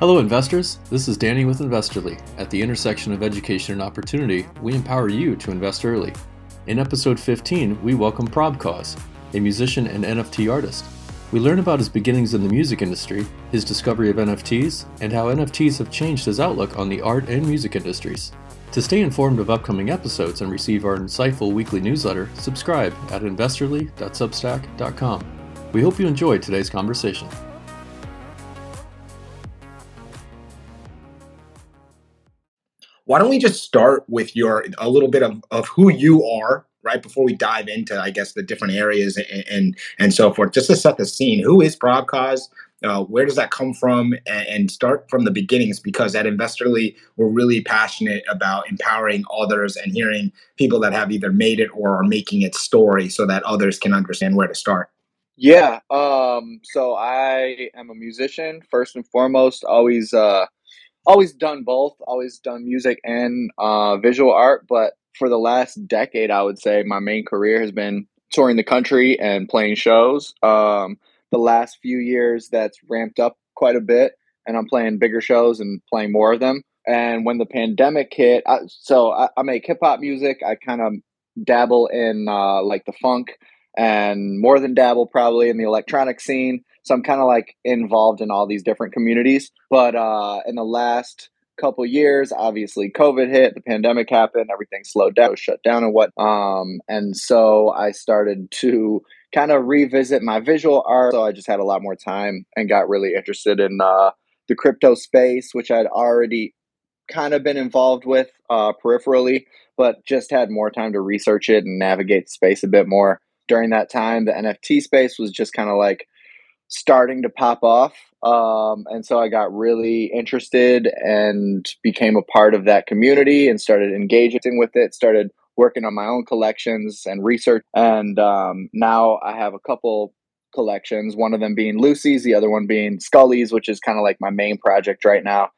Hello investors, this is Danny with Investorly. At the intersection of education and opportunity, we empower you to invest early. In episode 15, we welcome ProbCause, a musician and NFT artist. We learn about his beginnings in the music industry, his discovery of NFTs, and how NFTs have changed his outlook on the art and music industries. To stay informed of upcoming episodes and receive our insightful weekly newsletter, subscribe at investorly.substack.com. We hope you enjoyed today's conversation. Why don't we just start with a little bit of who you are, right, before we dive into, I guess, the different areas and so forth, just to set the scene. Who is ProbCause? Where does that come from? And start from the beginnings, because at Investorly, we're really passionate about empowering others and hearing people that have either made it or are making its story so that others can understand where to start. Yeah. So I am a musician, first and foremost, always done both, always done music and visual art. But for the last decade, I would say my main career has been touring the country and playing shows. The last few years, that's ramped up quite a bit, and I'm playing bigger shows and playing more of them. And when the pandemic hit, I make hip-hop music. I kind of dabble in like the funk, and more than dabble probably in the electronic scene. So I'm kind of like involved in all these different communities. But in the last couple years, obviously COVID hit, the pandemic happened, everything slowed down, shut down and what. And so I started to kind of revisit my visual art. So I just had a lot more time and got really interested in the crypto space, which I'd already kind of been involved with peripherally, but just had more time to research it and navigate the space a bit more. During that time, the NFT space was just kind of like starting to pop off. And so I got really interested and became a part of that community and started engaging with it, started working on my own collections and research. And now I have a couple collections, one of them being Loosies, the other one being Skullies, which is kind of like my main project right now.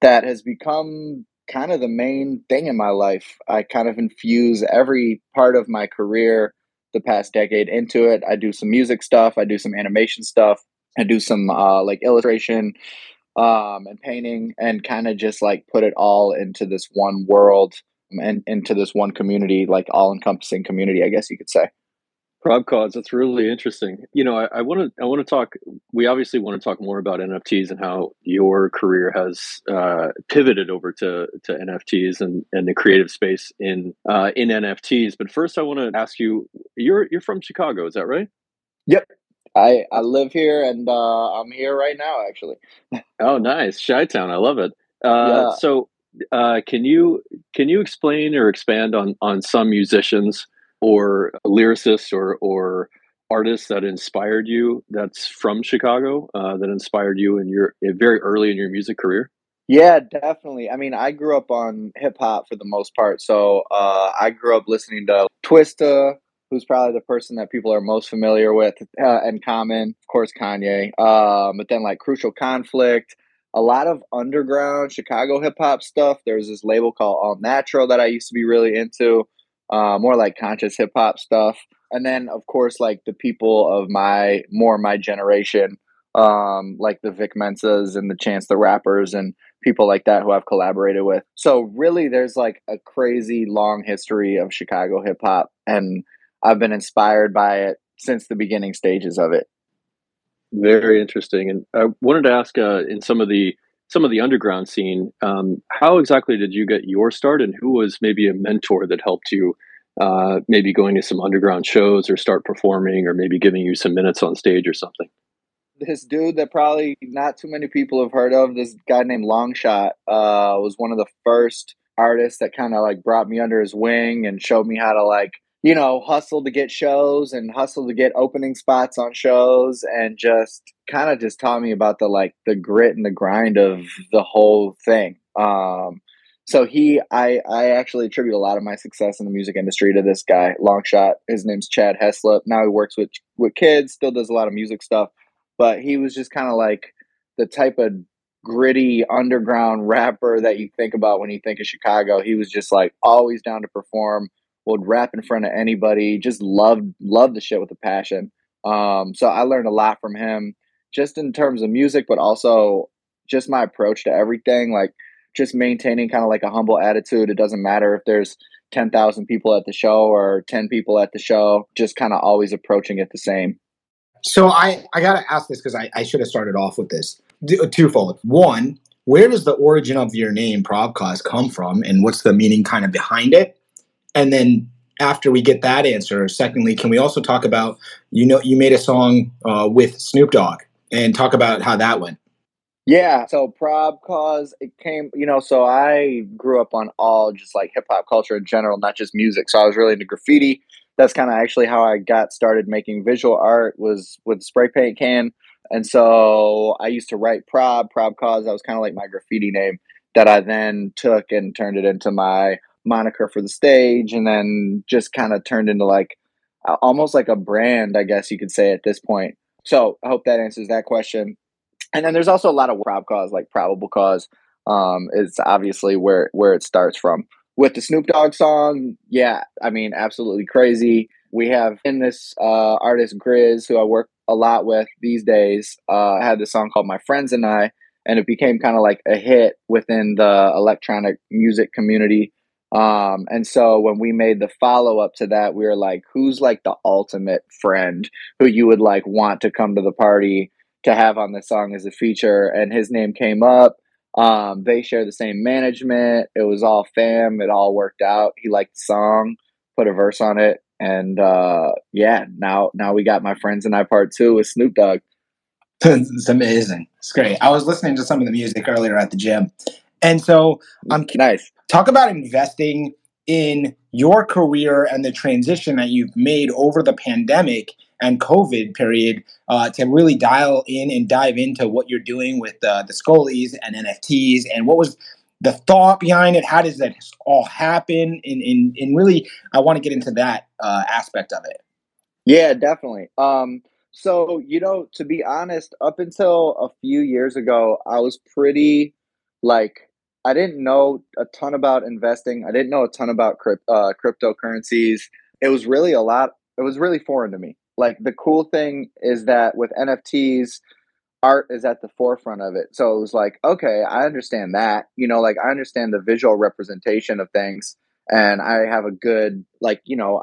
That has become kind of the main thing in my life. I kind of infuse every part of my career the past decade into it. I do some music stuff, I do some animation stuff, I do some like illustration and painting, and kind of just like put it all into this one world and into this one community, like all-encompassing community, I guess you could say. ProbCause, that's really interesting. You know, we obviously want to talk more about NFTs and how your career has pivoted over to NFTs and the creative space in NFTs. But first I want to ask you, you're from Chicago, is that right? Yep. I live here and I'm here right now actually. Oh, nice. Chi-Town, I love it. Yeah. So can you explain or expand on some musicians or lyricists or artists that inspired you, that's from Chicago, that inspired you very early in your music career? Yeah, definitely. I mean, I grew up on hip hop for the most part. So I grew up listening to Twista, who's probably the person that people are most familiar with, and Common, of course, Kanye. But then like Crucial Conflict, a lot of underground Chicago hip hop stuff. There was this label called All Natural that I used to be really into. More like conscious hip hop stuff. And then of course, like the people of my generation, like the Vic Mensas and the Chance the Rappers and people like that who I've collaborated with. So really there's like a crazy long history of Chicago hip hop, and I've been inspired by it since the beginning stages of it. Very interesting. And I wanted to ask in some of the underground scene, how exactly did you get your start, and who was maybe a mentor that helped you maybe going to some underground shows or start performing, or maybe giving you some minutes on stage or something? This dude that probably not too many people have heard of, this guy named Longshot, was one of the first artists that kind of like brought me under his wing and showed me how to like, you know, hustle to get shows and hustle to get opening spots on shows, and just taught me about the grit and the grind of the whole thing. So I actually attribute a lot of my success in the music industry to this guy, Longshot. His name's Chad Heslop. Now he works with kids, still does a lot of music stuff, but he was just kind of like the type of gritty underground rapper that you think about when you think of Chicago. He was just like always down to perform, would rap in front of anybody, just loved the shit with a passion. So I learned a lot from him, just in terms of music, but also just my approach to everything, like just maintaining kind of like a humble attitude. It doesn't matter if there's 10,000 people at the show or 10 people at the show, just kind of always approaching it the same. So I got to ask this because I should have started off with this. Twofold. One, where does the origin of your name, ProbCause, come from, and what's the meaning kind of behind it? And then after we get that answer, secondly, can we also talk about, you know, you made a song with Snoop Dogg, and talk about how that went. Yeah, so ProbCause, it came, you know, so I grew up on all just like hip-hop culture in general, not just music. So I was really into graffiti. That's kind of actually how I got started making visual art, was with spray paint can. And so I used to write ProbCause. That was kind of like my graffiti name that I then took and turned it into my moniker for the stage, and then just kind of turned into like almost like a brand, I guess you could say at this point. So I hope that answers that question. And then there's also a lot of ProbCause, like probable cause. It's obviously where it starts from. With the Snoop Dogg song, yeah, I mean, absolutely crazy. We have in this artist Grizz, who I work a lot with these days, had this song called My Friends and I, and it became kind of like a hit within the electronic music community. And so when we made the follow-up to that, we were like, who's like the ultimate friend who you would like want to come to the party to have on this song as a feature? And his name came up. They share the same management. It was all fam. It all worked out. He liked the song, put a verse on it. And yeah, now we got My Friends and I Part 2 with Snoop Dogg. It's amazing. It's great. I was listening to some of the music earlier at the gym. And so I'm nice. Talk about investing in your career and the transition that you've made over the pandemic and COVID period to really dial in and dive into what you're doing with the Skullies and NFTs, and what was the thought behind it? How does that all happen? And really, I want to get into that aspect of it. Yeah, definitely. So, you know, to be honest, up until a few years ago, I was pretty I didn't know a ton about investing. I didn't know a ton about cryptocurrencies. It was really foreign to me. Like, the cool thing is that with NFTs, art is at the forefront of it. So it was like, okay, I understand that, you know, like I understand the visual representation of things, and I have a good, like, you know,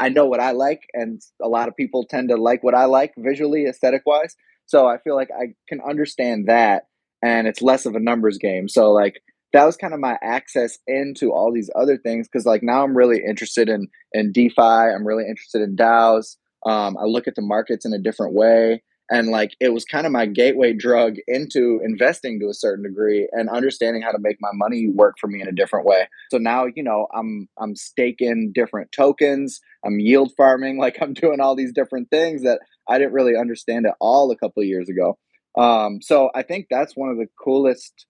I know what I like, and a lot of people tend to like what I like visually, aesthetic wise. So I feel like I can understand that. And it's less of a numbers game. So like that was kind of my access into all these other things, because like now I'm really interested in DeFi. I'm really interested in DAOs. I look at the markets in a different way. And like it was kind of my gateway drug into investing to a certain degree and understanding how to make my money work for me in a different way. So now, you know, I'm staking different tokens. I'm yield farming. Like I'm doing all these different things that I didn't really understand at all a couple of years ago. So I think that's one of the coolest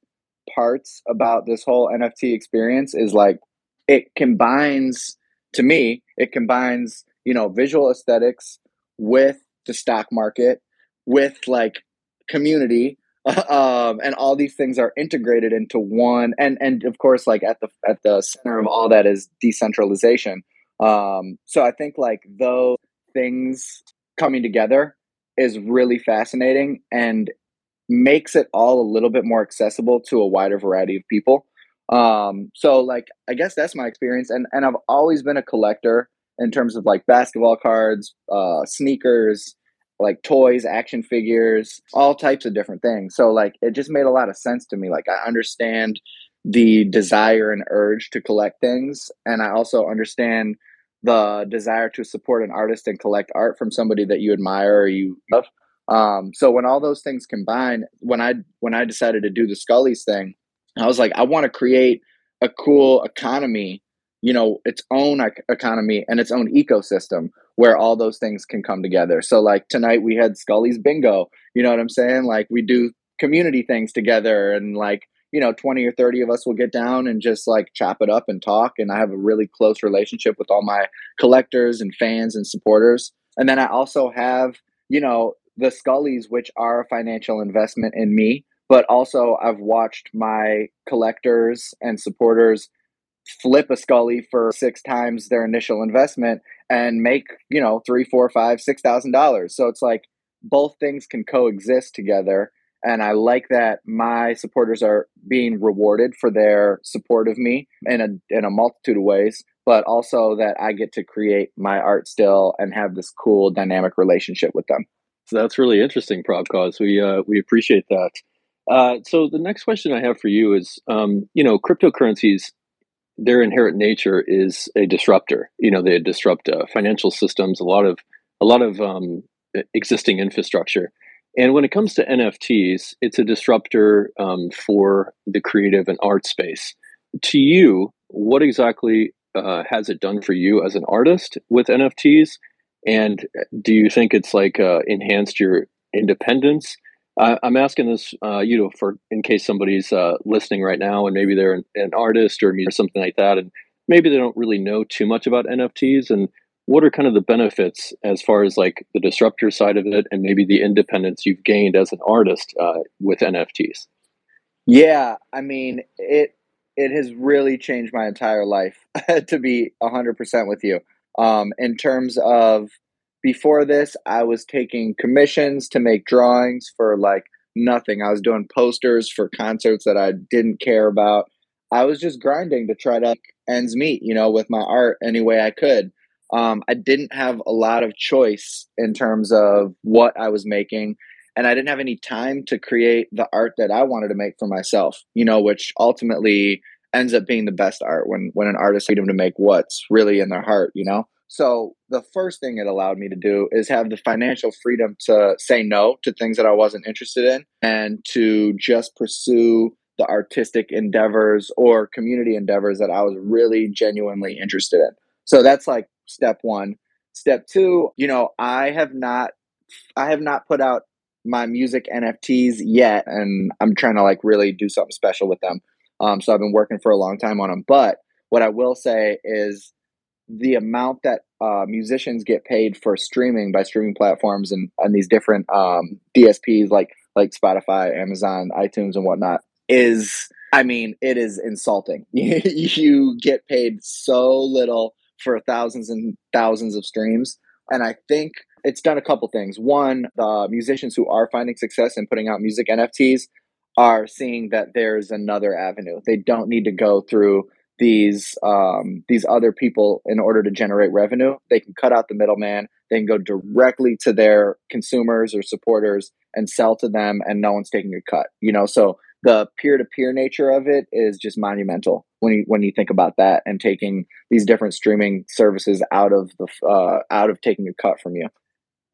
parts about this whole NFT experience is like it combines, you know, visual aesthetics with the stock market, with like community, and all these things are integrated into one. And of course, like at the center of all that is decentralization. So I think like those things coming together is really fascinating and makes it all a little bit more accessible to a wider variety of people. So like, I guess that's my experience. And I've always been a collector in terms of like basketball cards, sneakers, like toys, action figures, all types of different things. So like, it just made a lot of sense to me. Like I understand the desire and urge to collect things. And I also understand the desire to support an artist and collect art from somebody that you admire or you love. So when all those things combine, when I decided to do the Skullies thing, I was like, I want to create a cool economy, you know, its own economy and its own ecosystem where all those things can come together. So like tonight we had Skullies bingo, you know what I'm saying? Like we do community things together, and like, you know, 20 or 30 of us will get down and just like chop it up and talk. And I have a really close relationship with all my collectors and fans and supporters. And then I also have, you know, the Skullies, which are a financial investment in me, but also I've watched my collectors and supporters flip a Skullie for 6 times their initial investment and make, you know, $3,000, $4,000, $5,000, $6,000. So it's like both things can coexist together. And I like that my supporters are being rewarded for their support of me in a multitude of ways, but also that I get to create my art still and have this cool dynamic relationship with them. So that's really interesting, ProbCause. We appreciate that. So the next question I have for you is, cryptocurrencies, their inherent nature is a disruptor. You know, they disrupt financial systems, a lot of existing infrastructure. And when it comes to NFTs, it's a disruptor for the creative and art space. To you, what exactly has it done for you as an artist with NFTs? And do you think it's enhanced your independence? I'm asking this, for in case somebody's listening right now, and maybe they're an artist or something like that, and maybe they don't really know too much about NFTs. And what are kind of the benefits as far as the disruptor side of it, and maybe the independence you've gained as an artist with NFTs? Yeah, I mean, it has really changed my entire life, to be 100% with you. In terms of before this, I was taking commissions to make drawings for nothing. I was doing posters for concerts that I didn't care about. I was just grinding to try to make ends meet, with my art any way I could. I didn't have a lot of choice in terms of what I was making, and I didn't have any time to create the art that I wanted to make for myself, which ultimately ends up being the best art when an artist has freedom to make what's really in their heart, So the first thing it allowed me to do is have the financial freedom to say no to things that I wasn't interested in and to just pursue the artistic endeavors or community endeavors that I was really genuinely interested in. So that's step one. Step two, I have not put out my music NFTs yet, and I'm trying to really do something special with them. So I've been working for a long time on them. But what I will say is the amount that musicians get paid for streaming by streaming platforms and these different DSPs like Spotify, Amazon, iTunes, and whatnot it is insulting. You get paid so little for thousands and thousands of streams. And I think it's done a couple things. One, the musicians who are finding success in putting out music NFTs are seeing that there's another avenue. They don't need to go through these other people in order to generate revenue. They can cut out the middleman. They can go directly to their consumers or supporters and sell to them, and no one's taking a cut. So the peer-to-peer nature of it is just monumental when you think about that, and taking these different streaming services out of taking a cut from you.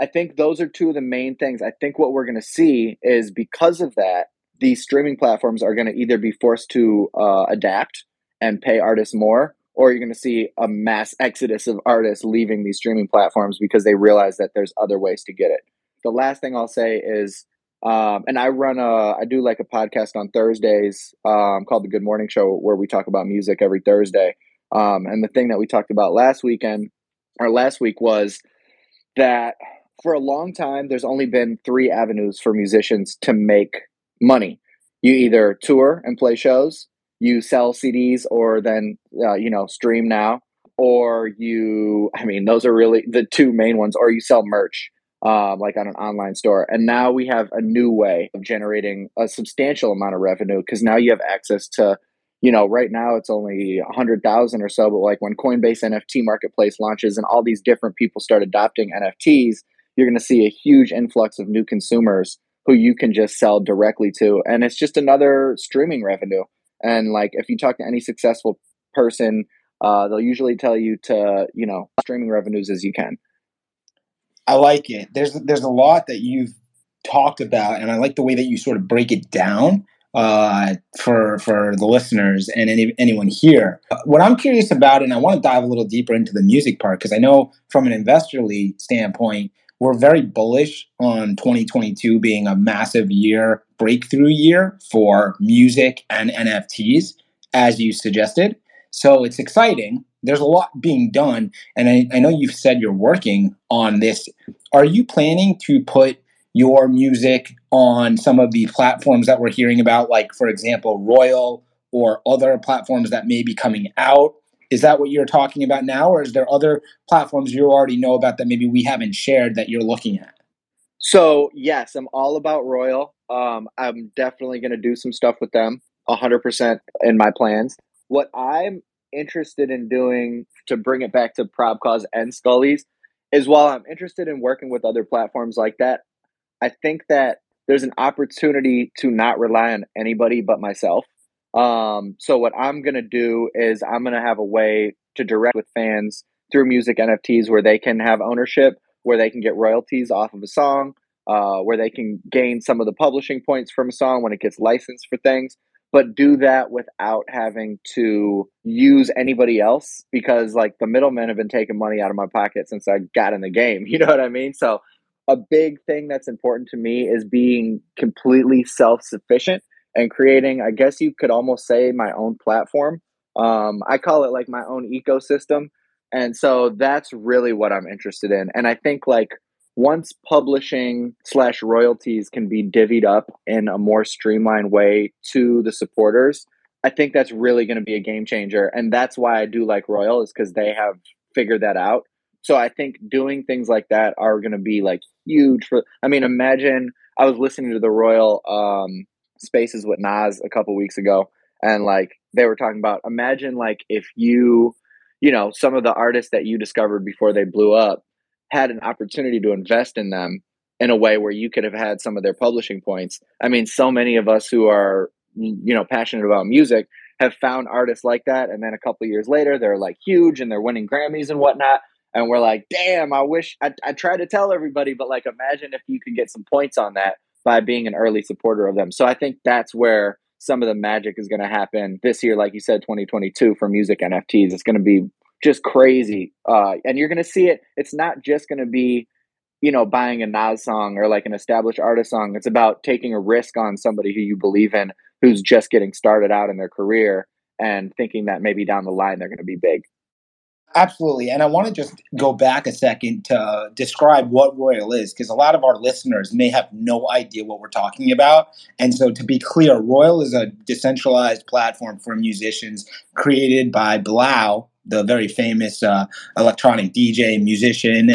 I think those are two of the main things. I think what we're going to see is, because of that, these streaming platforms are going to either be forced to adapt and pay artists more, or you're going to see a mass exodus of artists leaving these streaming platforms because they realize that there's other ways to get it. The last thing I'll say is, and I do a podcast on Thursdays called The Good Morning Show, where we talk about music every Thursday. And the thing that we talked about last week was that for a long time, there's only been three avenues for musicians to make money. You either tour and play shows, you sell CDs, or then, stream now, or those are really the two main ones, or you sell merch. On an online store. And now we have a new way of generating a substantial amount of revenue, because now you have access to, right now it's only 100,000 or so, but when Coinbase NFT marketplace launches and all these different people start adopting NFTs, you're going to see a huge influx of new consumers who you can just sell directly to. And it's just another streaming revenue. And if you talk to any successful person, they'll usually tell you to, streaming revenues as you can. I like it. There's a lot that you've talked about, and I like the way that you sort of break it down for the listeners and anyone here. What I'm curious about, and I want to dive a little deeper into the music part, because I know from an Investorly standpoint, we're very bullish on 2022 being a massive year, breakthrough year for music and NFTs, as you suggested. So it's exciting. There's a lot being done, and I know you've said you're working on this. Are you planning to put your music on some of the platforms that we're hearing about, for example, Royal, or other platforms that may be coming out? Is that what you're talking about now, or is there other platforms you already know about that maybe we haven't shared that you're looking at? So yes, I'm all about Royal. I'm definitely going to do some stuff with them, 100% in my plans. What I'm interested in doing to bring it back to ProbCause and Skullies is, while I'm interested in working with other platforms like that, I think that there's an opportunity to not rely on anybody but myself. So what I'm going to do is I'm going to have a way to direct with fans through music NFTs where they can have ownership, where they can get royalties off of a song, where they can gain some of the publishing points from a song when it gets licensed for things, but do that without having to use anybody else, because like the middlemen have been taking money out of my pocket since I got in the game. You know what I mean? So a big thing that's important to me is being completely self-sufficient and creating, I guess you could almost say, my own platform. I call it like my own ecosystem. And so that's really what I'm interested in. And I think like once publishing / royalties can be divvied up in a more streamlined way to the supporters, I think that's really going to be a game changer. And that's why I do like Royal, is because they have figured that out. So I think doing things like that are going to be like huge. Imagine I was listening to the Royal Spaces with Nas a couple weeks ago, and like they were talking about, imagine like if you some of the artists that you discovered before they blew up had an opportunity to invest in them in a way where you could have had some of their publishing points. I mean, so many of us who are, passionate about music have found artists like that. And then a couple of years later, they're like huge and they're winning Grammys and whatnot. And we're like, damn, I wish I tried to tell everybody, but like, imagine if you could get some points on that by being an early supporter of them. So I think that's where some of the magic is going to happen this year, like you said, 2022, for music NFTs. It's going to be just crazy. And you're going to see it. It's not just going to be, buying a Nas song or like an established artist song. It's about taking a risk on somebody who you believe in, who's just getting started out in their career and thinking that maybe down the line they're going to be big. Absolutely. And I want to just go back a second to describe what Royal is, because a lot of our listeners may have no idea what we're talking about. And so to be clear, Royal is a decentralized platform for musicians created by Blau, the very famous electronic DJ musician,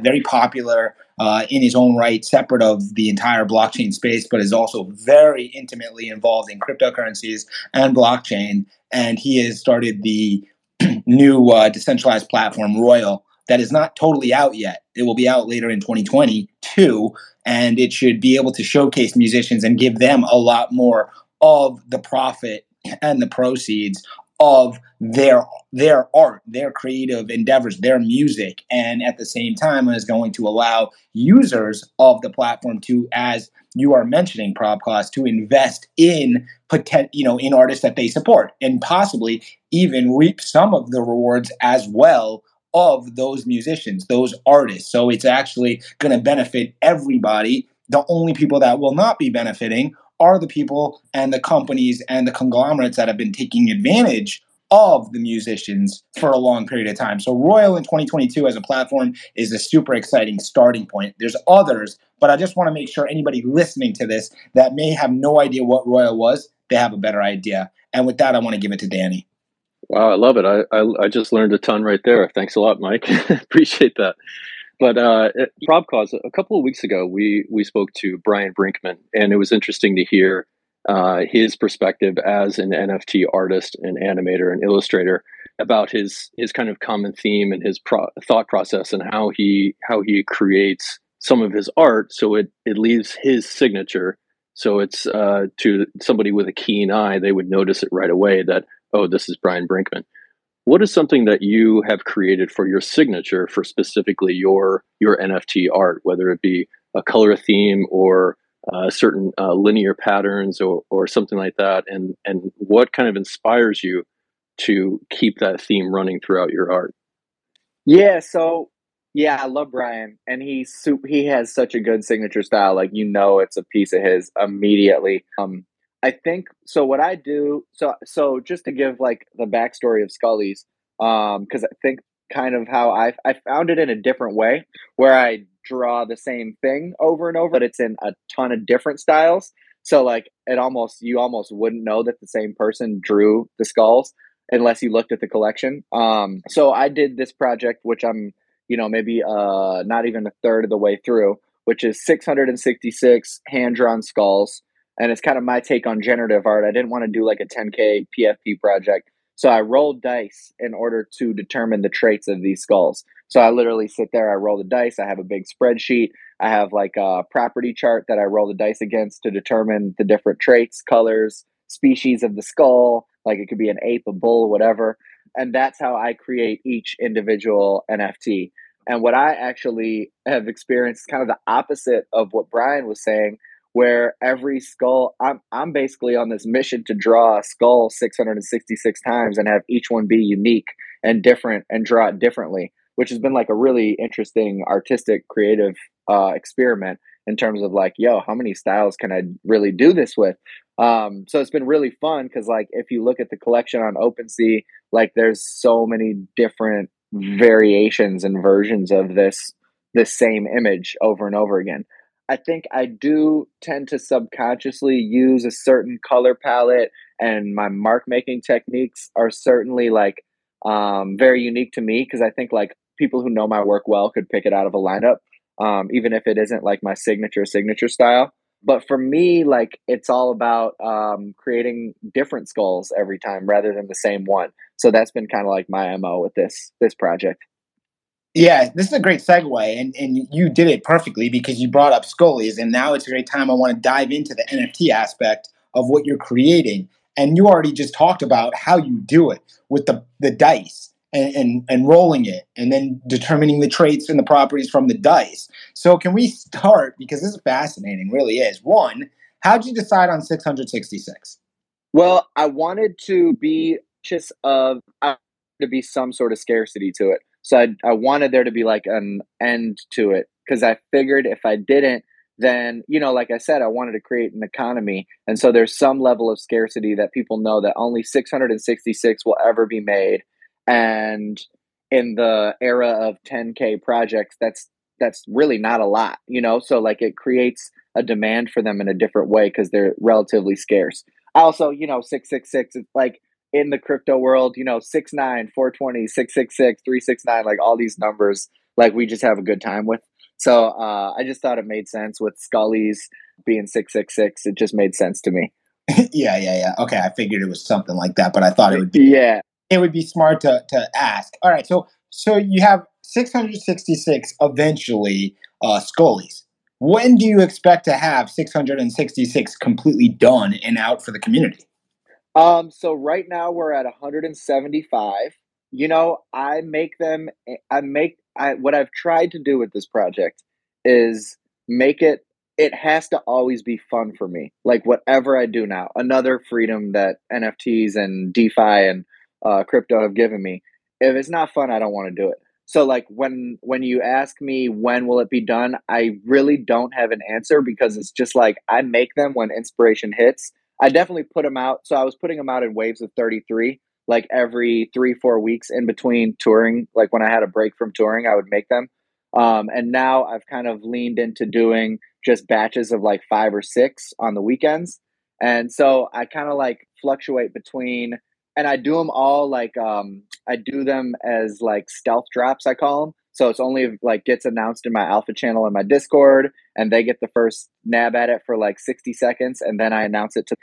very popular in his own right, separate of the entire blockchain space, but is also very intimately involved in cryptocurrencies and blockchain. And he has started the new decentralized platform, Royal, that is not totally out yet. It will be out later in 2022, and it should be able to showcase musicians and give them a lot more of the profit and the proceeds of their art, their creative endeavors, their music, and at the same time is going to allow users of the platform to, as you are mentioning, ProbCause, to invest in in artists that they support, and possibly even reap some of the rewards as well of those musicians, those artists. So it's actually going to benefit everybody. The only people that will not be benefiting are the people and the companies and the conglomerates that have been taking advantage of the musicians for a long period of time. So Royal in 2022 as a platform is a super exciting starting point. There's others, but I just want to make sure anybody listening to this that may have no idea what Royal was, they have a better idea. And with that, I want to give it to Danny. Wow, I love it. I just learned a ton right there. Thanks a lot, Mike. Appreciate that. But ProbCause, a couple of weeks ago, we spoke to Brian Brinkman, and it was interesting to hear his perspective as an NFT artist and animator and illustrator about his kind of common theme and his thought process and how he creates some of his art so it leaves his signature. So it's to somebody with a keen eye, they would notice it right away that, oh, this is Brian Brinkman. What is something that you have created for your signature, for specifically your NFT art, whether it be a color theme or certain linear patterns or something like that? And what kind of inspires you to keep that theme running throughout your art? Yeah, I love Brian. And he has such a good signature style. Like, it's a piece of his immediately. I think so. What I do, so just to give like the backstory of Skullies, because I think kind of how I found it in a different way, where I draw the same thing over and over, but it's in a ton of different styles. So like you almost wouldn't know that the same person drew the skulls unless you looked at the collection. So I did this project, which I'm maybe not even a third of the way through, which is 666 hand-drawn skulls. And it's kind of my take on generative art. I didn't want to do like a 10K PFP project. So I rolled dice in order to determine the traits of these skulls. So I literally sit there, I roll the dice, I have a big spreadsheet, I have like a property chart that I roll the dice against to determine the different traits, colors, species of the skull, like it could be an ape, a bull, whatever. And that's how I create each individual NFT. And what I actually have experienced is kind of the opposite of what Brian was saying, where every skull, I'm basically on this mission to draw a skull 666 times and have each one be unique and different and draw it differently, which has been like a really interesting artistic, creative experiment in terms of like, yo, how many styles can I really do this with? So it's been really fun because like if you look at the collection on OpenSea, like there's so many different variations and versions of this same image over and over again. I think I do tend to subconsciously use a certain color palette, and my mark making techniques are certainly like very unique to me because I think like people who know my work well could pick it out of a lineup, even if it isn't like my signature style. But for me, like it's all about creating different skulls every time rather than the same one. So that's been kind of like my MO with this project. Yeah, this is a great segue, and you did it perfectly because you brought up Skullies, and now it's a great time. I want to dive into the NFT aspect of what you're creating, and you already just talked about how you do it with the dice and rolling it, and then determining the traits and the properties from the dice. So can we start, because this is fascinating, really is. One, how'd you decide on 666? Well, I wanted to be conscious of to be some sort of scarcity to it. So I wanted there to be like an end to it because I figured if I didn't, then, you know, like I said, I wanted to create an economy. And so there's some level of scarcity that people know that only 666 will ever be made. And in the era of 10K projects, that's really not a lot, you know? So like it creates a demand for them in a different way because they're relatively scarce. Also, you know, 666, it's like, in the crypto world, you know, 69, 420, 666, 369, like all these numbers, like we just have a good time with. So I just thought it made sense with Skullies being 666. It just made sense to me. Yeah. Okay, I figured it was something like that, but I thought it would be smart to ask. All right, so you have 666 eventually Skullies. When do you expect to have 666 completely done and out for the community? So right now we're at 175. You know, what I've tried to do with this project is make it has to always be fun for me. Like whatever I do now, another freedom that NFTs and DeFi and crypto have given me. If it's not fun, I don't want to do it. So like when you ask me when will it be done, I really don't have an answer because it's just like I make them when inspiration hits. I definitely put them out. So I was putting them out in waves of 33, like every 3-4 weeks in between touring. Like when I had a break from touring, I would make them. And now I've kind of leaned into doing just batches of like 5 or 6 on the weekends. And so I kind of like fluctuate between, and I do them all like, I do them as like stealth drops, I call them. So it's only like gets announced in my alpha channel and my Discord, and they get the first nab at it for like 60 seconds. And then I announce it to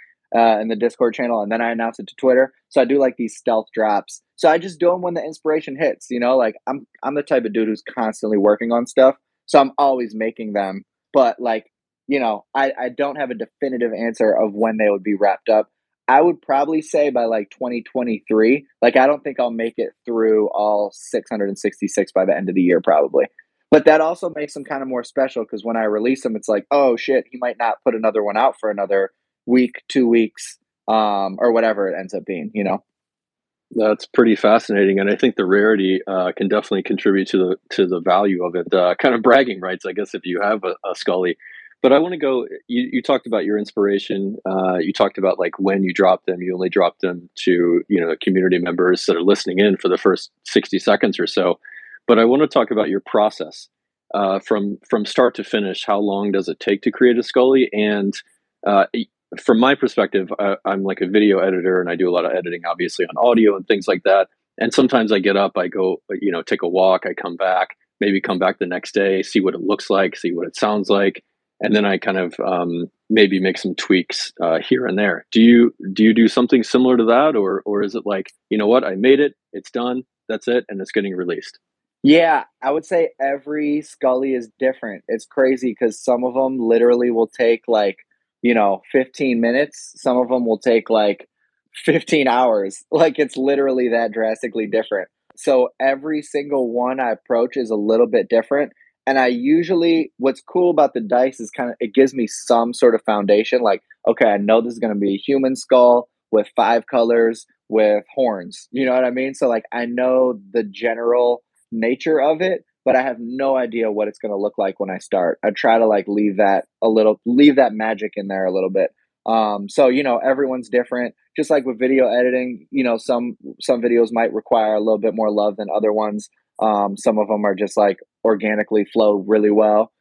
in the Discord channel, and then I announce it to Twitter. So I do like these stealth drops. So I just do them when the inspiration hits, you know, like I'm the type of dude who's constantly working on stuff. So I'm always making them. But like, you know, I don't have a definitive answer of when they would be wrapped up. I would probably say by like 2023, like I don't think I'll make it through all 666 by the end of the year probably. But that also makes them kind of more special because when I release them, it's like, oh shit, he might not put another one out for another week, 2 weeks, or whatever it ends up being, you know? That's pretty fascinating. And I think the rarity can definitely contribute to the value of it. Kind of bragging rights, I guess, if you have a Skullie. But I want to go, you talked about your inspiration. You talked about like when you dropped them, you only dropped them to, you know, community members that are listening in for the first 60 seconds or so. But I want to talk about your process from start to finish. How long does it take to create a Skullie? And from my perspective, I'm like a video editor and I do a lot of editing, obviously on audio and things like that. And sometimes I get up, I go, you know, take a walk, I come back. maybe come back the next day, see what it looks like, see what it sounds like. And then I kind of maybe make some tweaks here and there. Do you do something similar to that? Or is it like, you know what, I made it, it's done, that's it, and it's getting released? Yeah, I would say every Scully is different. It's crazy because some of them literally will take like, 15 minutes. Some of them will take like 15 hours. Like it's literally that drastically different. So every single one I approach is a little bit different. And I usually, what's cool about the dice is kind of, it gives me some sort of foundation. Like, okay, I know this is going to be a human skull with 5 colors with horns. You know what I mean? So like, I know the general nature of it, but I have no idea what it's going to look like when I start. I try to like leave that magic in there a little bit. So, everyone's different. Just like with video editing, some videos might require a little bit more love than other ones. Some of them are just like organically flow really well.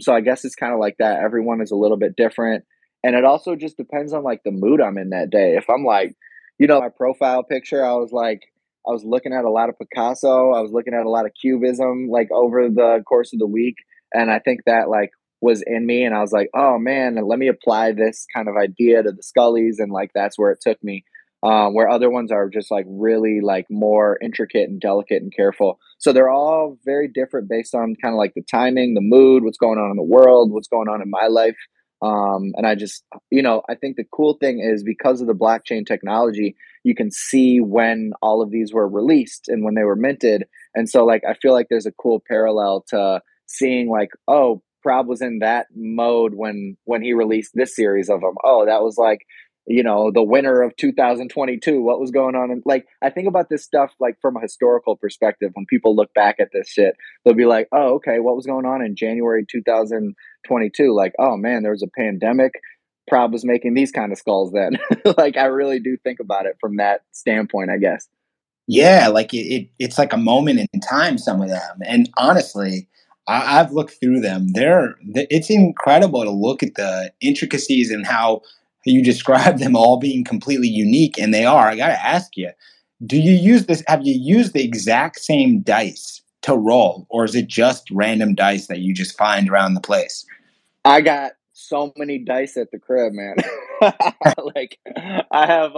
So I guess it's kind of like that. Everyone is a little bit different. And it also just depends on like the mood I'm in that day. If I'm like, my profile picture, I was looking at a lot of Picasso. I was looking at a lot of Cubism, like over the course of the week. And I think that like was in me. And I was like, oh man, let me apply this kind of idea to the Skullies. And like, that's where it took me. Where other ones are just like really like more intricate and delicate and careful. So they're all very different based on kind of like the timing, the mood, what's going on in the world, what's going on in my life. And I just, I think the cool thing is because of the blockchain technology, you can see when all of these were released and when they were minted. And so like, I feel like there's a cool parallel to seeing like, oh, Prob was in that mode when he released this series of them. Oh, that was like, the winter of 2022, what was going on? And like, I think about this stuff, like from a historical perspective, when people look back at this shit, they'll be like, oh, okay, what was going on in January, 2022? Like, oh man, there was a pandemic. Prob was making these kind of skulls then. Like, I really do think about it from that standpoint, I guess. Yeah. Like it's like a moment in time, some of them. And honestly, I've looked through them. It's incredible to look at the intricacies and how you describe them all being completely unique, and they are. I got to ask you, do you use this? Have you used the exact same dice to roll, or is it just random dice that you just find around the place? I got so many dice at the crib, man. Like I have,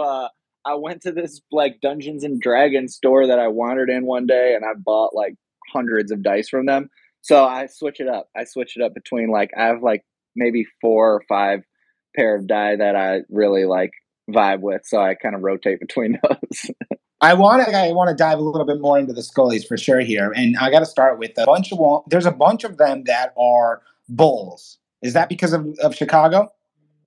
I went to this like Dungeons and Dragons store that I wandered in one day, and I bought like hundreds of dice from them. So I switch it up. I switch it up between like I have like maybe 4 or 5 pair of die that I really like vibe with, so I kind of rotate between those. I want to dive a little bit more into the Skullies for sure here, and I got to start with there's a bunch of them that are bulls. Is that because of Chicago?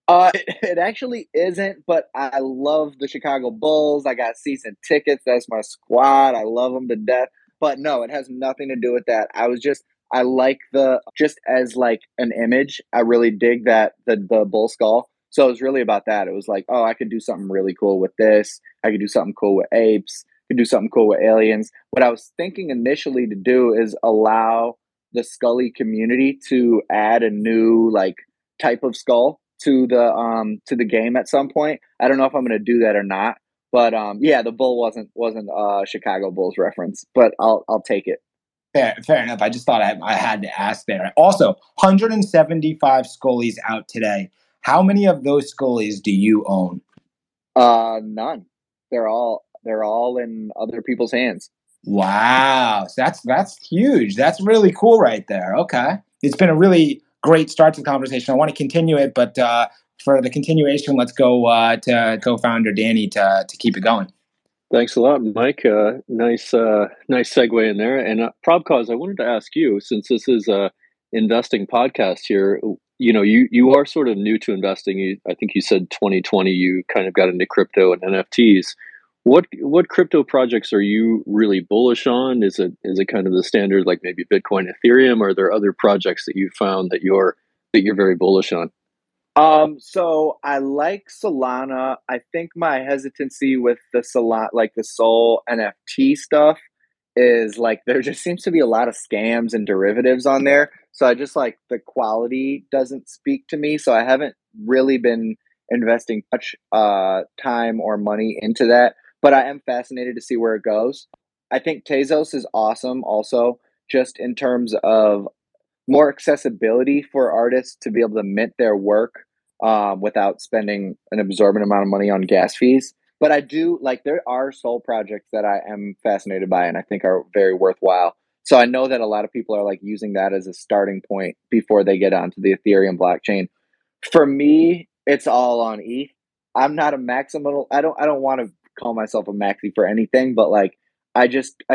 It actually isn't, but I love the Chicago Bulls. I got season tickets. That's my squad. I love them to death. But no, it has nothing to do with that. I like just as like an image, I really dig that the bull skull. So it was really about that. It was like, oh, I could do something really cool with this. I could do something cool with apes. I could do something cool with aliens. What I was thinking initially to do is allow the Scully community to add a new like type of skull to the game at some point. I don't know if I'm going to do that or not, but yeah, the bull wasn't a Chicago Bulls reference, but I'll take it. Fair enough. I just thought I had to ask there. Also, 175 Skullies out today. How many of those Skullies do you own? None. They're all in other people's hands. Wow, so that's huge. That's really cool, right there. Okay, it's been a really great start to the conversation. I want to continue it, but for the continuation, let's go to co-founder Danny to keep it going. Thanks a lot, Mike. Nice segue in there. And ProbCause, I wanted to ask you, since this is a investing podcast here, you are sort of new to investing. I think you said 2020, you kind of got into crypto and NFTs. What crypto projects are you really bullish on? Is it kind of the standard, like maybe Bitcoin, Ethereum, or are there other projects that you found that you're very bullish on? So I like Solana. I think my hesitancy with the Solana, like the Sol NFT stuff, is like there just seems to be a lot of scams and derivatives on there. So I just like the quality doesn't speak to me. So I haven't really been investing much time or money into that. But I am fascinated to see where it goes. I think Tezos is awesome also. just in terms of more accessibility for artists to be able to mint their work without spending an absorbent amount of money on gas fees. But I do like, there are soul projects that I am fascinated by and I think are very worthwhile. So I know that a lot of people are like using that as a starting point before they get onto the Ethereum blockchain. For me, it's all on ETH. I'm not a maximal. I don't want to call myself a maxi for anything, but like, I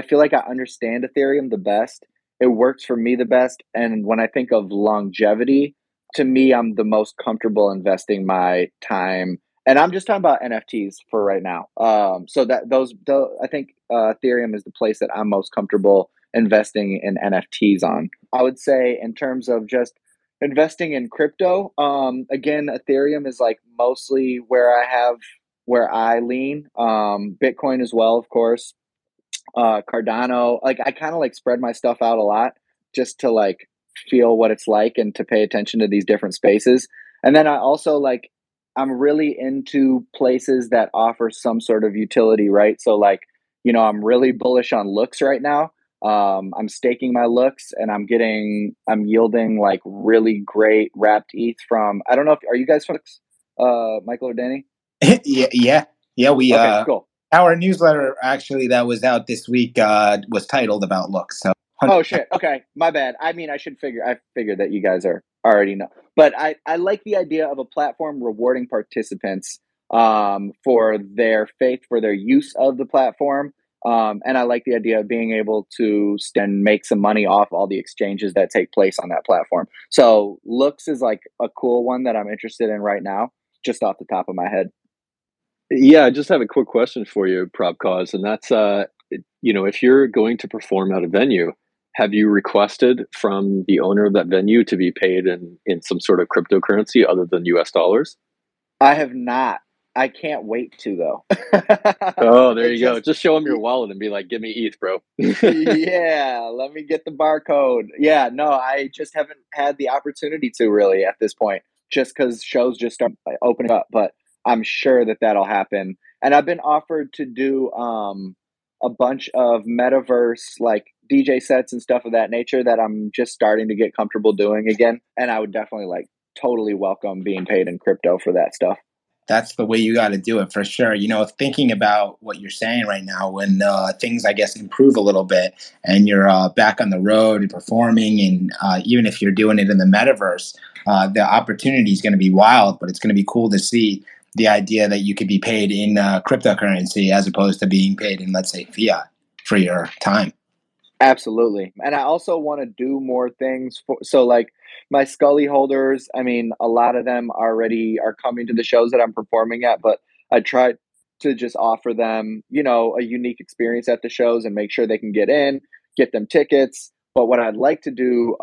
feel like I understand Ethereum the best. It works for me the best. And when I think of longevity, to me, I'm the most comfortable investing my time. And I'm just talking about NFTs for right now. So that I think Ethereum is the place that I'm most comfortable investing in NFTs on. I would say in terms of just investing in crypto, again, Ethereum is like mostly where I lean. Bitcoin as well, of course. Cardano. Like I kind of like spread my stuff out a lot just to like feel what it's like and to pay attention to these different spaces. And then I also like, I'm really into places that offer some sort of utility, right? So like, you know, I'm really bullish on Looks right now. I'm staking my Looks and I'm yielding like really great wrapped ETH from, I don't know if, are you guys folks, Michael or Danny? Yeah. We, okay, cool. Our newsletter actually that was out this week was titled about Looks. So. Oh shit. Okay. My bad. I mean, I figured that you guys are already know, but I like the idea of a platform rewarding participants for their faith, for their use of the platform. And I like the idea of being able to make some money off all the exchanges that take place on that platform. So Looks is like a cool one that I'm interested in right now, just off the top of my head. Yeah, I just have a quick question for you, ProbCause, and that's, you know, if you're going to perform at a venue, have you requested from the owner of that venue to be paid in some sort of cryptocurrency other than US dollars? I have not. I can't wait to, though. Oh, there you go. Just show him your wallet and be like, give me ETH, bro. Yeah, let me get the barcode. Yeah, no, I just haven't had the opportunity to really at this point, just because shows just start opening up. But I'm sure that that'll happen. And I've been offered to do a bunch of metaverse like DJ sets and stuff of that nature that I'm just starting to get comfortable doing again. And I would definitely like totally welcome being paid in crypto for that stuff. That's the way you got to do it for sure. You know, thinking about what you're saying right now, when things, I guess, improve a little bit and you're back on the road and performing, and even if you're doing it in the metaverse, the opportunity is going to be wild, but it's going to be cool to see the idea that you could be paid in cryptocurrency as opposed to being paid in, let's say, fiat for your time. Absolutely. And I also want to do more things so like my Scully holders, I mean, a lot of them already are coming to the shows that I'm performing at, but I try to just offer them, you know, a unique experience at the shows and make sure they can get in, get them tickets. But what I'd like to do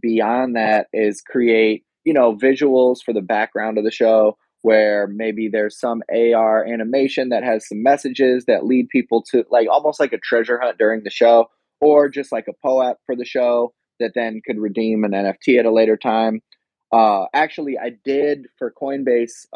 beyond that is create, you know, visuals for the background of the show where maybe there's some AR animation that has some messages that lead people to like almost like a treasure hunt during the show, or just like a POAP for the show that then could redeem an NFT at a later time. Actually, I did for Coinbase,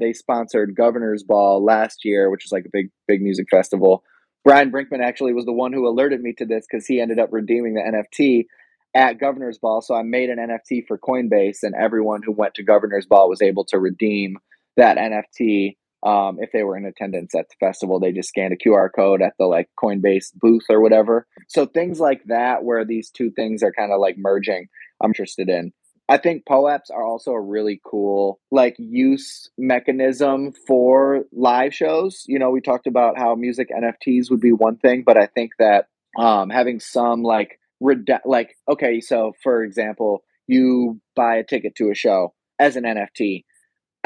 they sponsored Governor's Ball last year, which is like a big music festival. Brian Brinkman actually was the one who alerted me to this because he ended up redeeming the NFT at Governor's Ball. So I made an NFT for Coinbase, and everyone who went to Governor's Ball was able to redeem that NFT. If they were in attendance at the festival, they just scanned a QR code at the like Coinbase booth or whatever. So things like that, where these two things are kind of like merging, I'm interested in. I think POAPs are also a really cool like use mechanism for live shows. You know, we talked about how music NFTs would be one thing, but I think that having some like, okay, so for example, you buy a ticket to a show as an NFT.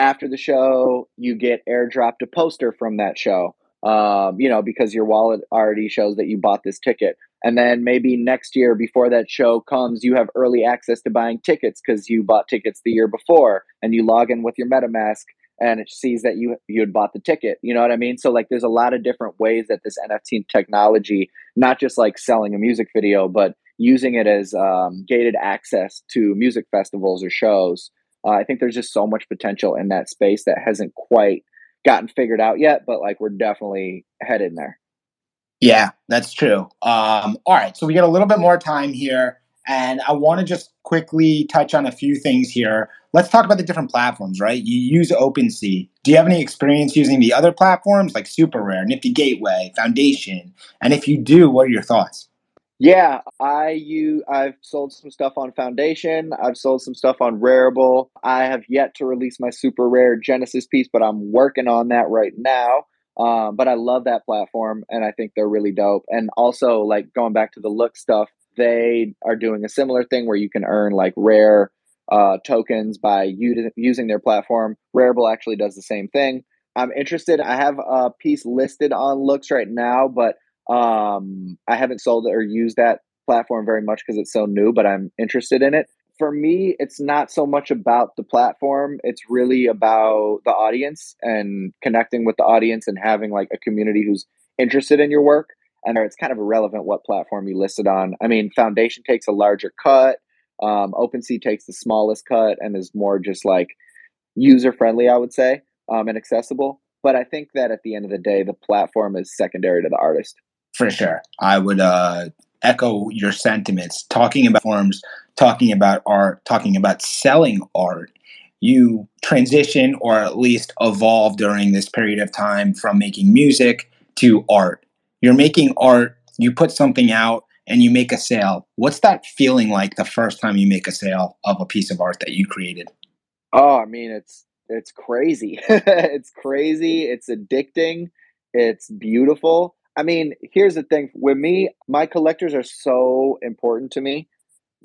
After the show, you get airdropped a poster from that show, you know, because your wallet already shows that you bought this ticket. And then maybe next year before that show comes, you have early access to buying tickets because you bought tickets the year before and you log in with your MetaMask and it sees that you had bought the ticket. You know what I mean? So like there's a lot of different ways that this NFT technology, not just like selling a music video, but using it as gated access to music festivals or shows. I think there's just so much potential in that space that hasn't quite gotten figured out yet, but like we're definitely headed there. Yeah, that's true. All right, so we got a little bit more time here, and I want to just quickly touch on a few things here. Let's talk about the different platforms, right? You use OpenSea. Do you have any experience using the other platforms like Super Rare, Nifty Gateway, Foundation? And if you do, what are your thoughts? Yeah, I've sold some stuff on Foundation. I've sold some stuff on Rarible. I have yet to release my Super Rare Genesis piece, but I'm working on that right now. But I love that platform, and I think they're really dope. And also, like, going back to the Looks stuff, they are doing a similar thing where you can earn like rare tokens by using their platform. Rarible actually does the same thing. I'm interested. I have a piece listed on Looks right now, but I haven't sold or used that platform very much because it's so new, but I'm interested in it. For me, it's not so much about the platform. It's really about the audience and connecting with the audience and having like a community who's interested in your work. And it's kind of irrelevant what platform you listed on. I mean, Foundation takes a larger cut. OpenSea takes the smallest cut and is more just like user-friendly, I would say, and accessible. But I think that at the end of the day, the platform is secondary to the artist. For sure. I would echo your sentiments. Talking about forms, talking about art, talking about selling art, you transition or at least evolve during this period of time from making music to art. You're making art, you put something out, and you make a sale. What's that feeling like the first time you make a sale of a piece of art that you created? Oh, I mean, it's crazy. It's crazy. It's addicting. It's beautiful. I mean, here's the thing. With me, my collectors are so important to me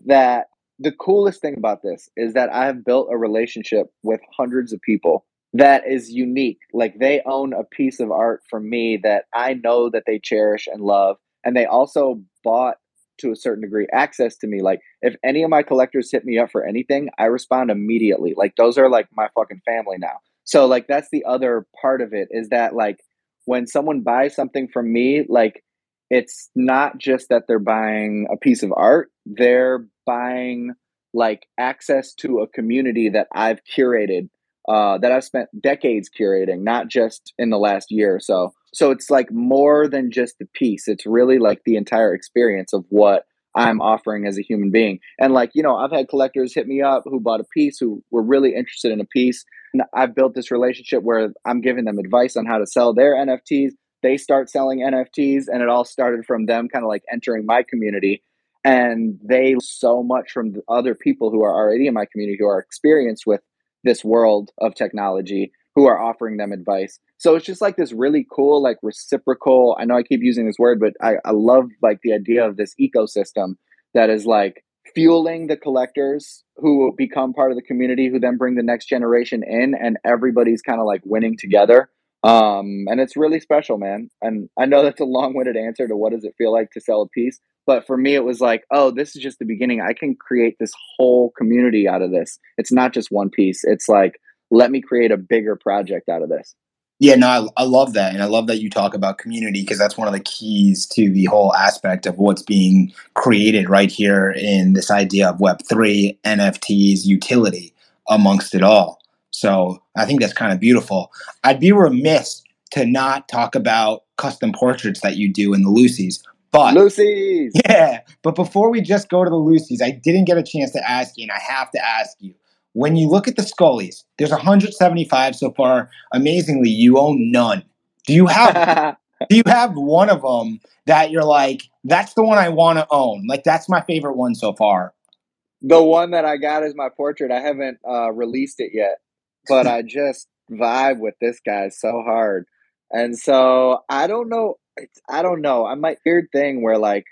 that the coolest thing about this is that I have built a relationship with hundreds of people that is unique. Like, they own a piece of art from me that I know that they cherish and love. And they also bought, to a certain degree, access to me. Like, if any of my collectors hit me up for anything, I respond immediately. Like, those are like my fucking family now. So like, that's the other part of it, is that like, when someone buys something from me, like, it's not just that they're buying a piece of art, they're buying like access to a community that I've curated, that I've spent decades curating, not just in the last year or so. So it's like more than just the piece. It's really like the entire experience of what I'm offering as a human being. And like, you know, I've had collectors hit me up who bought a piece, who were really interested in a piece. And I've built this relationship where I'm giving them advice on how to sell their NFTs. They start selling NFTs, and it all started from them kind of like entering my community. And they so much from the other people who are already in my community, who are experienced with this world of technology, who are offering them advice. So it's just like this really cool, like, reciprocal, I know I keep using this word, but I love like the idea of this ecosystem that is like fueling the collectors who will become part of the community, who then bring the next generation in, and everybody's kind of like winning together. And it's really special, man. And I know that's a long-winded answer to what does it feel like to sell a piece, but for me, it was like, oh, this is just the beginning. I can create this whole community out of this. It's not just one piece. It's like, let me create a bigger project out of this. Yeah, no, I love that. And I love that you talk about community, because that's one of the keys to the whole aspect of what's being created right here in this idea of Web3, NFTs, utility amongst it all. So I think that's kind of beautiful. I'd be remiss to not talk about custom portraits that you do in the Loosies. But Loosies! Yeah, but before we just go to the Loosies, I didn't get a chance to ask you, and I have to ask you. When you look at the Skullies, there's 175 so far. Amazingly, you own none. Do you have one of them that you're like, that's the one I want to own? Like, that's my favorite one so far. The one that I got is my portrait. I haven't released it yet, but I just vibe with this guy so hard. And so I don't know. I might weird thing where like,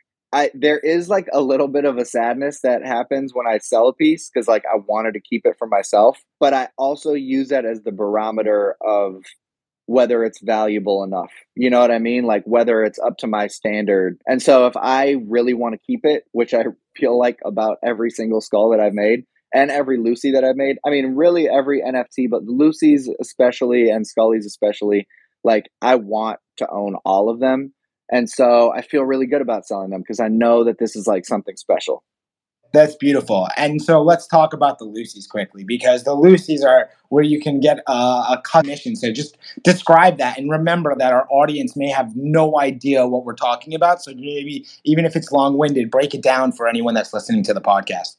there is like a little bit of a sadness that happens when I sell a piece, because like I wanted to keep it for myself, but I also use that as the barometer of whether it's valuable enough. You know what I mean? Like, whether it's up to my standard. And so if I really want to keep it, which I feel like about every single skull that I've made and every Loosie that I've made, I mean, really every NFT, but Loosies especially and Skullies especially, like, I want to own all of them. And so I feel really good about selling them because I know that this is like something special. That's beautiful. And so let's talk about the Loosies quickly, because the Loosies are where you can get a commission. So just describe that, and remember that our audience may have no idea what we're talking about. So maybe, even if it's long-winded, break it down for anyone that's listening to the podcast.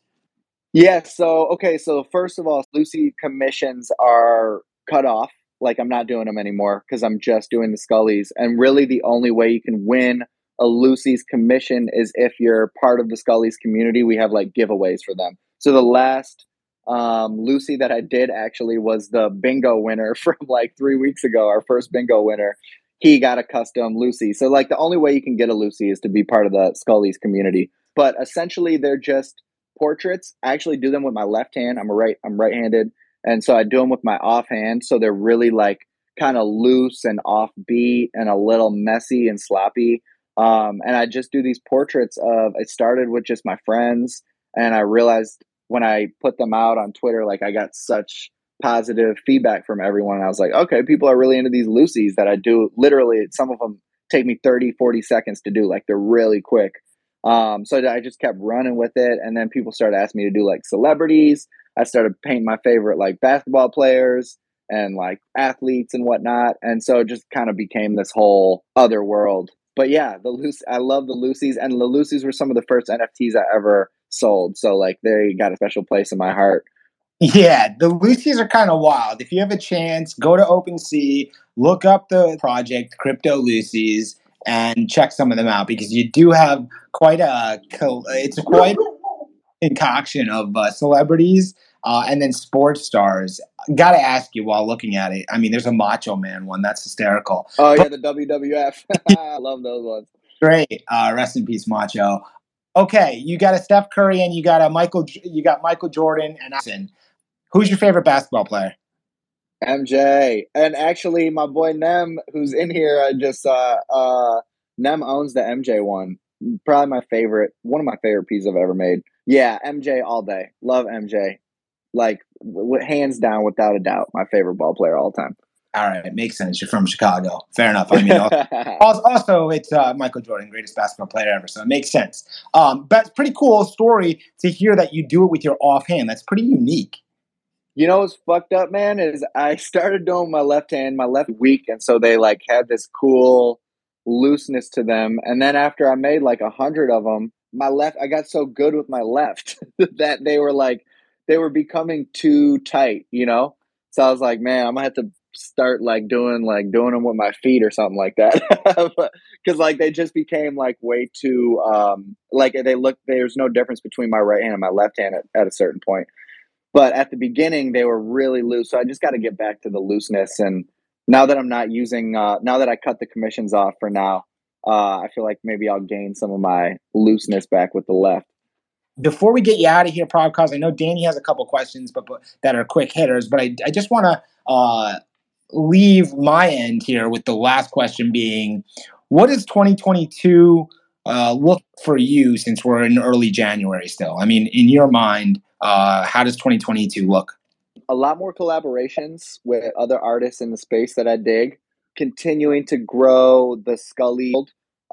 Yeah. So first of all, Loosie commissions are cut off. Like, I'm not doing them anymore because I'm just doing the Skullies. And really the only way you can win a Loosie's commission is if you're part of the Skullies community. We have like giveaways for them. So the last Loosie that I did actually was the bingo winner from like 3 weeks ago, our first bingo winner. He got a custom Loosie. So like the only way you can get a Loosie is to be part of the Skullies community. But essentially they're just portraits. I actually do them with my left hand. I'm right-handed. And so I do them with my offhand. So they're really like kind of loose and offbeat and a little messy and sloppy. And I just do these portraits of, it started with just my friends, and I realized when I put them out on Twitter, like I got such positive feedback from everyone. And I was like, okay, people are really into these Loosies that I do. Literally, some of them take me 30, 40 seconds to do. Like, they're really quick. So I just kept running with it. And then people started asking me to do like celebrities. I started painting my favorite like basketball players and like athletes and whatnot. And so it just kind of became this whole other world. But yeah, I love the Loosies, and the Loosies were some of the first NFTs I ever sold. So like they got a special place in my heart. Yeah, the Loosies are kind of wild. If you have a chance, go to OpenSea, look up the project Crypto Loosies, and check some of them out, because you do have quite concoction of celebrities and then sports stars. Gotta ask you, while looking at it, I mean, there's a Macho Man one that's hysterical. Oh yeah, the WWF. I love those ones. Great. Rest in peace, Macho. Okay, you got a Steph Curry and you got a Michael Jordan and Allison. Who's your favorite basketball player? MJ. And actually, my boy Nem, who's in here, I just Nem owns the MJ one. Probably one of my favorite pieces I've ever made. Yeah, MJ all day. Love MJ. Like, hands down, without a doubt, my favorite ball player all time. All right, it makes sense. You're from Chicago. Fair enough. I mean, also it's Michael Jordan, greatest basketball player ever, so it makes sense. But it's pretty cool story to hear that you do it with your offhand. That's pretty unique. You know what's fucked up, man, is I started doing my left hand, my left weak, and so they like had this cool looseness to them. And then after I made like 100 of them, my left, I got so good with my left that they were becoming too tight, you know? So I was like, man, I'm gonna have to start doing them with my feet or something like that. Because like they just became like way too, there's no difference between my right hand and my left hand at a certain point. But at the beginning, they were really loose. So I just got to get back to the looseness. And now that I'm not using, now that I cut the commissions off for now, I feel like maybe I'll gain some of my looseness back with the left. Before we get you out of here, ProbCause, I know Danny has a couple questions but that are quick hitters, but I just want to leave my end here with the last question being, what does 2022 look for you, since we're in early January still? I mean, in your mind, how does 2022 look? A lot more collaborations with other artists in the space that I dig. Continuing to grow the Scully.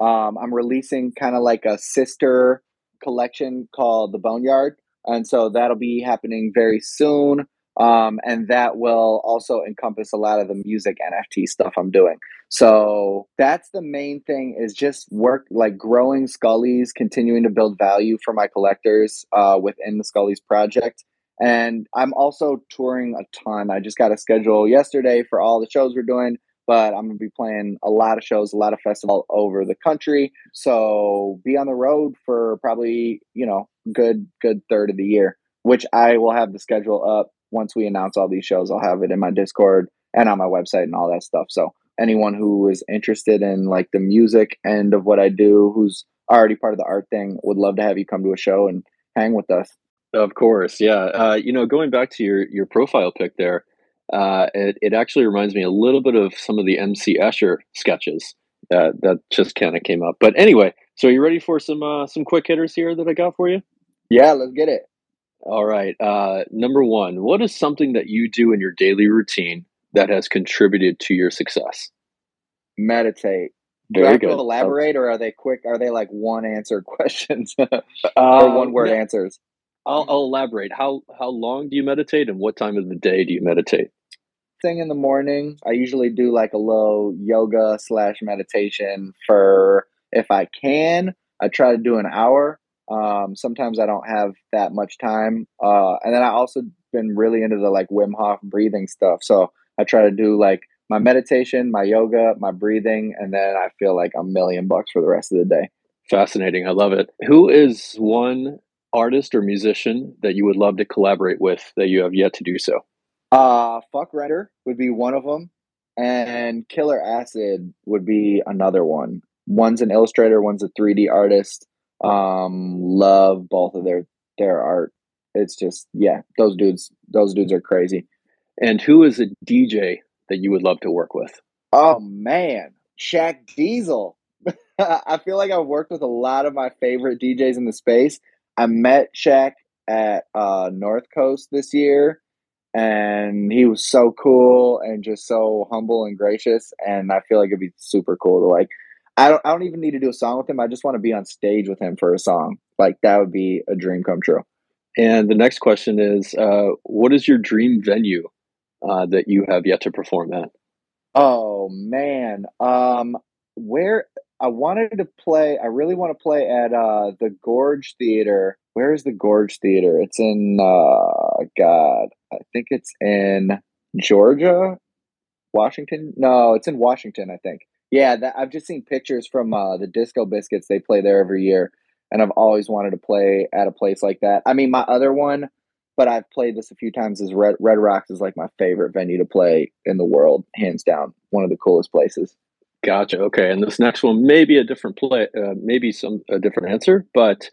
I'm releasing kind of like a sister collection called The Boneyard. And so that'll be happening very soon. And that will also encompass a lot of the music NFT stuff I'm doing. So that's the main thing, is just work, like growing Scullies, continuing to build value for my collectors within the Scullies project. And I'm also touring a ton. I just got a schedule yesterday for all the shows we're doing, but I'm going to be playing a lot of shows, a lot of festivals all over the country. So be on the road for probably, good third of the year, which I will have the schedule up. Once we announce all these shows, I'll have it in my Discord and on my website and all that stuff. So anyone who is interested in like the music end of what I do, who's already part of the art thing, would love to have you come to a show and hang with us. Of course. Yeah. Going back to your profile pic there, it actually reminds me a little bit of some of the MC Escher sketches that just kind of came up. But anyway, so are you ready for some quick hitters here that I got for you? Yeah, let's get it. All right. Number one, what is something that you do in your daily routine that has contributed to your success? Meditate. Do I have to elaborate, or are they quick? Are they like one answer questions or one word answers? I'll elaborate. How long do you meditate, and what time of the day do you meditate? Thing in the morning, I usually do like a little yoga / meditation for, if I can, I try to do an hour. Sometimes I don't have that much time. And then I also been really into the like Wim Hof breathing stuff. So I try to do like my meditation, my yoga, my breathing, and then I feel like $1 million for the rest of the day. Fascinating. I love it. Who is one artist or musician that you would love to collaborate with that you have yet to do so? Fuck Redder would be one of them, and Killer Acid would be another one. One's an illustrator, one's a 3D artist. Love both of their art. It's just, yeah, those dudes are crazy. And who is a DJ that you would love to work with? Oh man, Shaq Diesel. I feel like I've worked with a lot of my favorite DJs in the space. I met Shaq at North Coast this year, and he was so cool and just so humble and gracious, and I feel like it'd be super cool to like, I don't even need to do a song with him. I just want to be on stage with him for a song. Like, that would be a dream come true. And the next question is, what is your dream venue that you have yet to perform at? Oh man, where I wanted to play, I really want to play at the Gorge Theater. Where is the Gorge Theater? It's in, I think it's in Georgia, Washington. No, it's in Washington, I think. Yeah, I've just seen pictures from the Disco Biscuits. They play there every year, and I've always wanted to play at a place like that. I mean, my other one, but I've played this a few times, is Red Rocks is like my favorite venue to play in the world, hands down. One of the coolest places. Gotcha. Okay, and this next one may be a different play, a different answer. But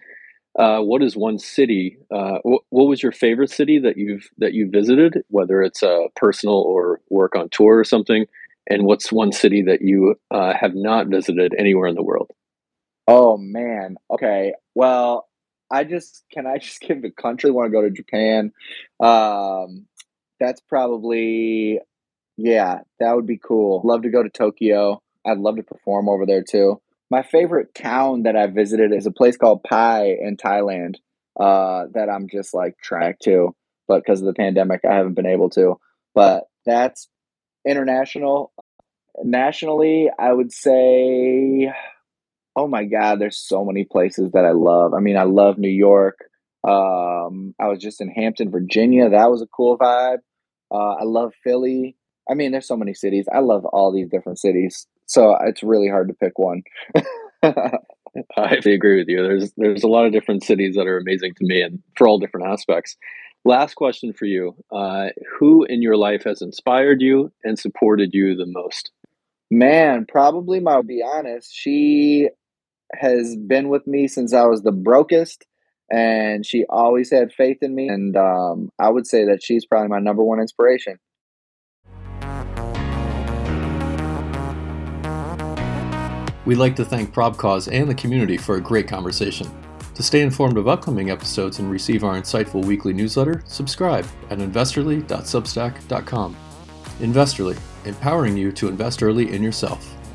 what is one city? What was your favorite city that you visited, whether it's personal or work on tour or something? And what's one city that you have not visited anywhere in the world? Oh man. Okay. Well, I just give the country. I want to go to Japan. That's probably, yeah, that would be cool. Love to go to Tokyo. I'd love to perform over there too. My favorite town that I visited is a place called Pai in Thailand that I'm just like trying to, but because of the pandemic, I haven't been able to. But that's international. Nationally, I would say, oh my God, there's so many places that I love. I mean, I love New York. I was just in Hampton, Virginia. That was a cool vibe. I love Philly. I mean, there's so many cities. I love all these different cities. So it's really hard to pick one. I agree with you. There's a lot of different cities that are amazing to me, and for all different aspects. Last question for you. Who in your life has inspired you and supported you the most? Man, probably I'll be honest. She has been with me since I was the brokest, and she always had faith in me. And I would say that she's probably my number one inspiration. We'd like to thank ProbCause and the community for a great conversation. To stay informed of upcoming episodes and receive our insightful weekly newsletter, subscribe at investorly.substack.com. Investorly, empowering you to invest early in yourself.